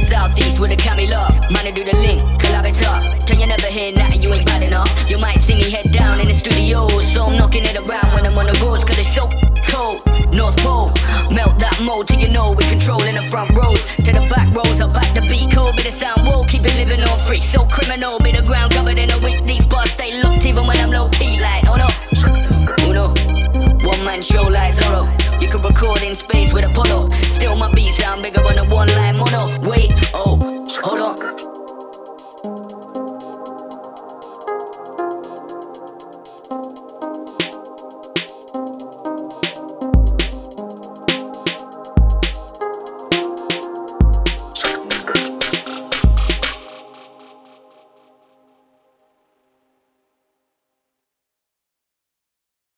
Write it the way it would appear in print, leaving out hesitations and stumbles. Southeast with a Camilo, man I do the link, collab it up. Can you never hear nothing, you ain't bad enough. You might see me head down in the studio, so I'm knocking it around when I'm on the roads, cause it's so cold. North Pole, melt that mold till you know we're controlling the front rows. To the back rows, I back the beat cold, bit of sound woe, keep it living on free. So criminal, bit of ground covered in a week, these bars stay locked even when I'm low key. Like, oh no, uno, one man show like Zorro. You can record in space with Apollo, still my beats sound bigger on a one line mono. Wait, oh, hold on.